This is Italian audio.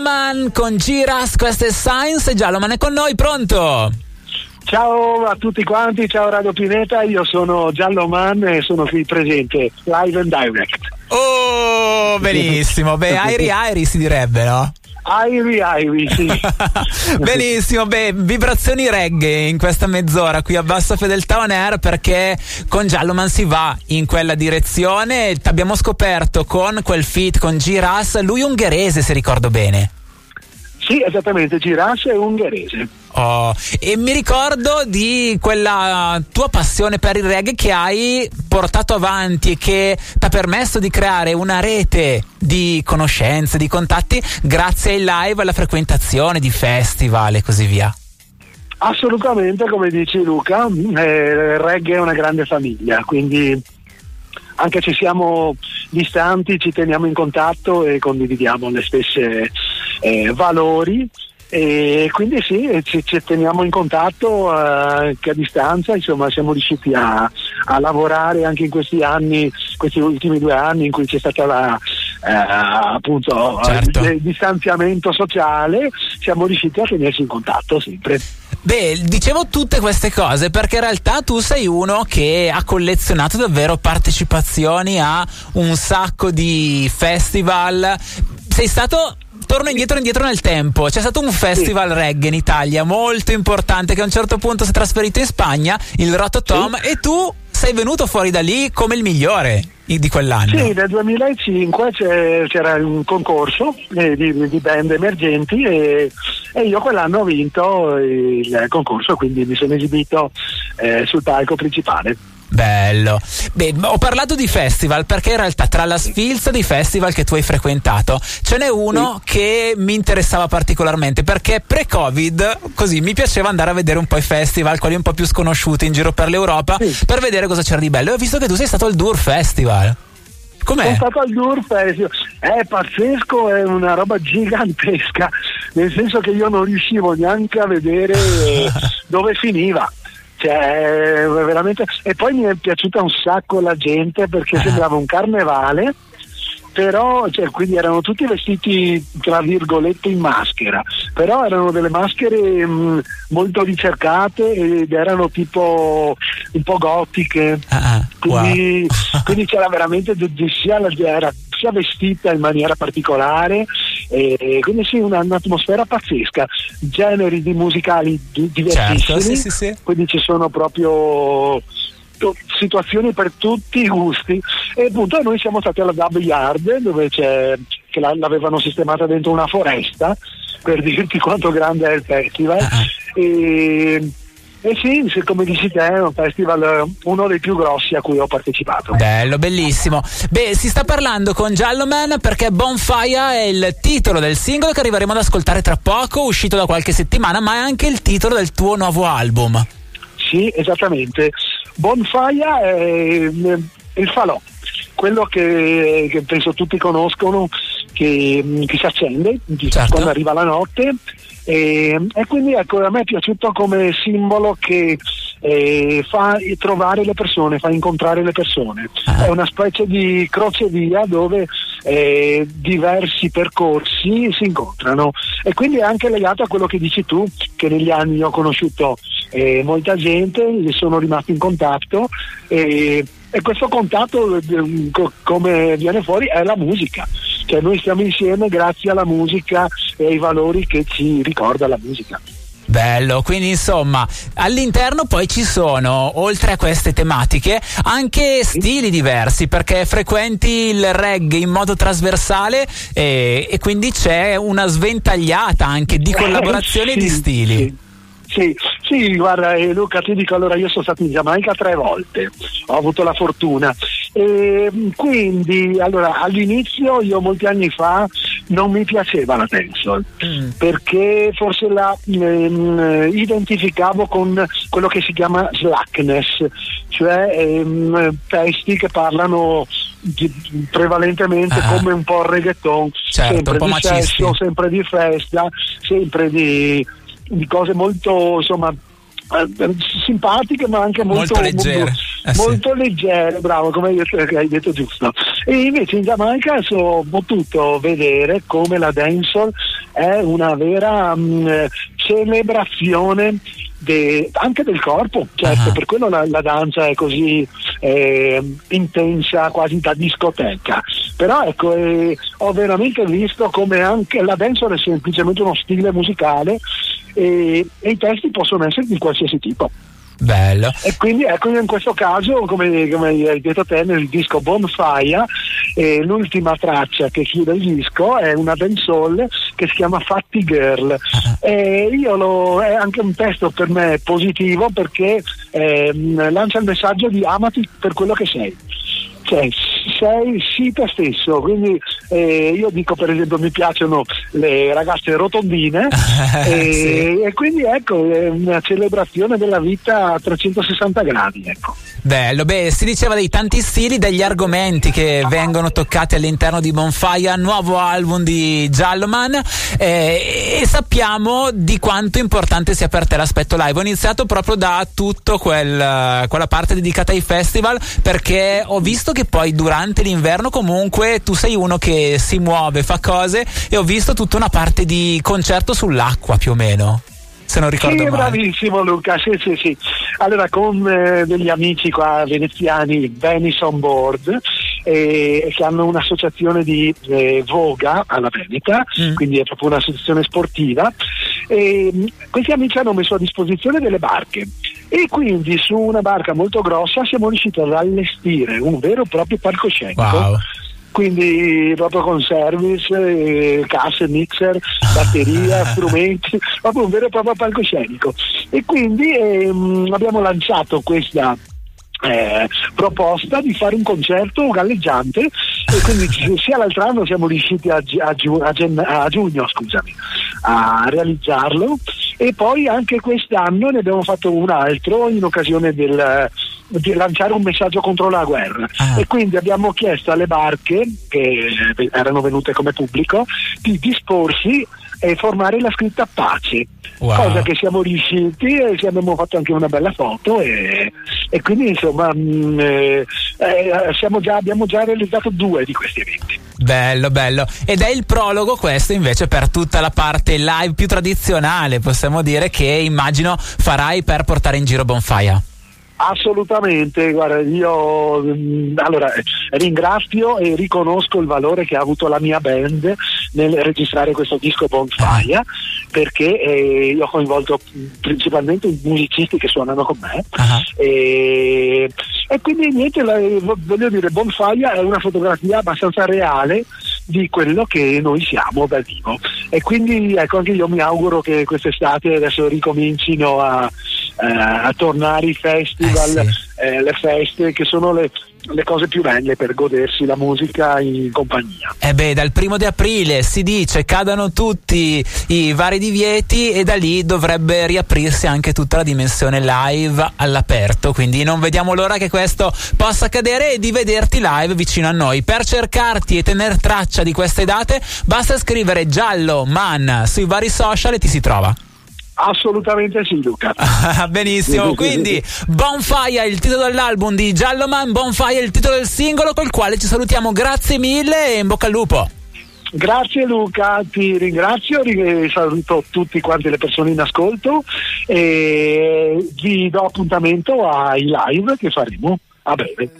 Jahloman con Giras, questo è Science. Jahloman è con noi, pronto? Ciao a tutti quanti, ciao Radio Pineta, io sono Jahloman e sono qui presente, live and direct. Oh, benissimo, beh, airi si direbbe, no? Airi, sì. Benissimo, beh, vibrazioni reggae in questa mezz'ora qui a Bassa Fedeltà On Air, perché con Jahloman si va in quella direzione. Abbiamo scoperto con quel feat con Giras, lui ungherese se ricordo bene. Sì, esattamente, Giras è ungherese. Oh, e mi ricordo di quella tua passione per il reggae che hai portato avanti e che ti ha permesso di creare una rete di conoscenze, di contatti grazie ai live, alla frequentazione di festival e così via. Assolutamente, come dici Luca, il reggae è una grande famiglia, quindi anche se siamo distanti ci teniamo in contatto e condividiamo le stesse valori, e quindi sì, ci teniamo in contatto anche a distanza, insomma siamo riusciti a lavorare anche in questi anni, questi ultimi 2 anni in cui c'è stata la appunto, certo, il distanziamento sociale, siamo riusciti a tenerci in contatto sempre. Beh, dicevo tutte queste cose perché in realtà tu sei uno che ha collezionato davvero partecipazioni a un sacco di festival. Sei stato, torno indietro nel tempo, c'è stato un festival reggae in Italia molto importante che a un certo punto si è trasferito in Spagna, il Rototom, e tu sei venuto fuori da lì come il migliore di quell'anno. Sì, nel 2005 c'era un concorso di band emergenti e io quell'anno ho vinto il concorso, quindi mi sono esibito sul palco principale. Bello. Beh, ho parlato di festival perché in realtà tra la sfilza di festival che tu hai frequentato ce n'è uno che mi interessava particolarmente, perché pre-Covid così mi piaceva andare a vedere un po' i festival, quelli un po' più sconosciuti in giro per l'Europa, per vedere cosa c'era di bello. E ho visto che tu sei stato al Dour Festival. Com'è? Sono stato al Dour Festival, è pazzesco, è una roba gigantesca, nel senso che io non riuscivo neanche a vedere dove finiva. Cioè, veramente. E poi mi è piaciuta un sacco la gente perché sembrava un carnevale, però cioè, quindi erano tutti vestiti tra virgolette in maschera, però erano delle maschere molto ricercate ed erano tipo un po' gotiche, quindi, wow. Quindi c'era veramente sia vestita in maniera particolare, e quindi sì, un'atmosfera pazzesca, generi di musicali diversissimi, certo, sì. Quindi ci sono proprio situazioni per tutti i gusti, e appunto noi siamo stati alla Dub Yard, dove che l'avevano sistemata dentro una foresta, per dirti quanto grande è il festival. E sì, come dici te, è un festival, uno dei più grossi a cui ho partecipato. Bello, bellissimo. Beh, si sta parlando con Jahloman perché Bonfire è il titolo del singolo che arriveremo ad ascoltare tra poco, uscito da qualche settimana, ma è anche il titolo del tuo nuovo album. Sì, esattamente. Bonfire è il falò, quello che penso tutti conoscono, che si accende, certo, quando arriva la notte, e quindi ecco, a me è piaciuto come simbolo che fa trovare le persone, fa incontrare le persone. È una specie di crocevia dove diversi percorsi si incontrano, e quindi è anche legato a quello che dici tu, che negli anni ho conosciuto molta gente, sono rimasto in contatto, e questo contatto come viene fuori è la musica, cioè noi stiamo insieme grazie alla musica e ai valori che ci ricorda la musica. Bello, quindi insomma all'interno poi ci sono, oltre a queste tematiche, anche stili diversi, perché frequenti il reggae in modo trasversale, e quindi c'è una sventagliata anche di collaborazione di stili. Sì, guarda Luca, ti dico, allora io sono stato in Giamaica 3 volte, ho avuto la fortuna, e quindi allora all'inizio io molti anni fa non mi piaceva la dancehall perché forse la identificavo con quello che si chiama slackness, cioè testi che parlano prevalentemente come un po' reggaeton, certo, sempre un po' di macisti, sesso, sempre di festa, sempre di cose molto, insomma, simpatiche ma anche molto leggere, bravo, come hai detto giusto. E invece in Giamaica ho potuto vedere come la dancehall è una vera celebrazione anche del corpo, certo. Per quello la danza è così intensa, quasi da discoteca. Però ecco, ho veramente visto come anche la dancehall è semplicemente uno stile musicale, e i testi possono essere di qualsiasi tipo. Bello. E quindi ecco, in questo caso, come hai detto te, nel disco Bonfire, l'ultima traccia che chiude il disco è una dancehall che si chiama Fatty Girl. È anche un testo per me positivo, perché lancia il messaggio di amati per quello che sei. Cioè, sei te stesso, quindi io dico, per esempio, mi piacciono le ragazze rotondine sì. E quindi ecco, è una celebrazione della vita a 360 gradi, ecco. Bello. Beh, si diceva dei tanti stili, degli argomenti che vengono toccati all'interno di Bonfire, nuovo album di Jahloman, e sappiamo di quanto importante sia per te l'aspetto live. Ho iniziato proprio da tutto quella parte dedicata ai festival, perché ho visto che poi durante l'inverno comunque tu sei uno che si muove, fa cose, e ho visto tutta una parte di concerto sull'acqua, più o meno, se non ricordo male. Bravissimo Luca, sì. Allora, con degli amici qua veneziani, Venice on board, che hanno un'associazione di voga alla Veneta, quindi è proprio un'associazione sportiva, e questi amici hanno messo a disposizione delle barche, e quindi su una barca molto grossa siamo riusciti ad allestire un vero e proprio palcoscenico. Wow. Quindi proprio con service, casse, mixer, batteria, strumenti, proprio un vero e proprio palcoscenico. E quindi abbiamo lanciato questa proposta di fare un concerto galleggiante, e quindi sia l'altro anno siamo riusciti a giugno, scusami, a realizzarlo, e poi anche quest'anno ne abbiamo fatto un altro in occasione di lanciare un messaggio contro la guerra. E quindi abbiamo chiesto alle barche che erano venute come pubblico di disporsi e formare la scritta pace. Wow. Cosa che siamo riusciti, e ci abbiamo fatto anche una bella foto, e quindi insomma abbiamo già realizzato 2 di questi eventi. Bello. Ed è il prologo questo invece per tutta la parte live più tradizionale, possiamo dire, che immagino farai per portare in giro Bonfire. Assolutamente, guarda, io allora ringrazio e riconosco il valore che ha avuto la mia band nel registrare questo disco Bonfire, perché io ho coinvolto principalmente i musicisti che suonano con me. E quindi niente, voglio dire, Bonfire è una fotografia abbastanza reale di quello che noi siamo dal vivo, e quindi ecco, anche io mi auguro che quest'estate adesso ricomincino a tornare i festival, le feste, che sono le cose più belle per godersi la musica in compagnia. Dal 1 aprile si dice cadano tutti i vari divieti, e da lì dovrebbe riaprirsi anche tutta la dimensione live all'aperto, quindi non vediamo l'ora che questo possa accadere, e di vederti live vicino a noi. Per cercarti e tener traccia di queste date basta scrivere Jahloman sui vari social e ti si trova. Assolutamente sì, Luca. Benissimo, quindi Bonfire il titolo dell'album di Jahloman, Bonfire il titolo del singolo, col quale ci salutiamo. Grazie mille e in bocca al lupo. Grazie Luca, ti ringrazio, saluto tutti quanti le persone in ascolto, e vi do appuntamento ai live che faremo a breve.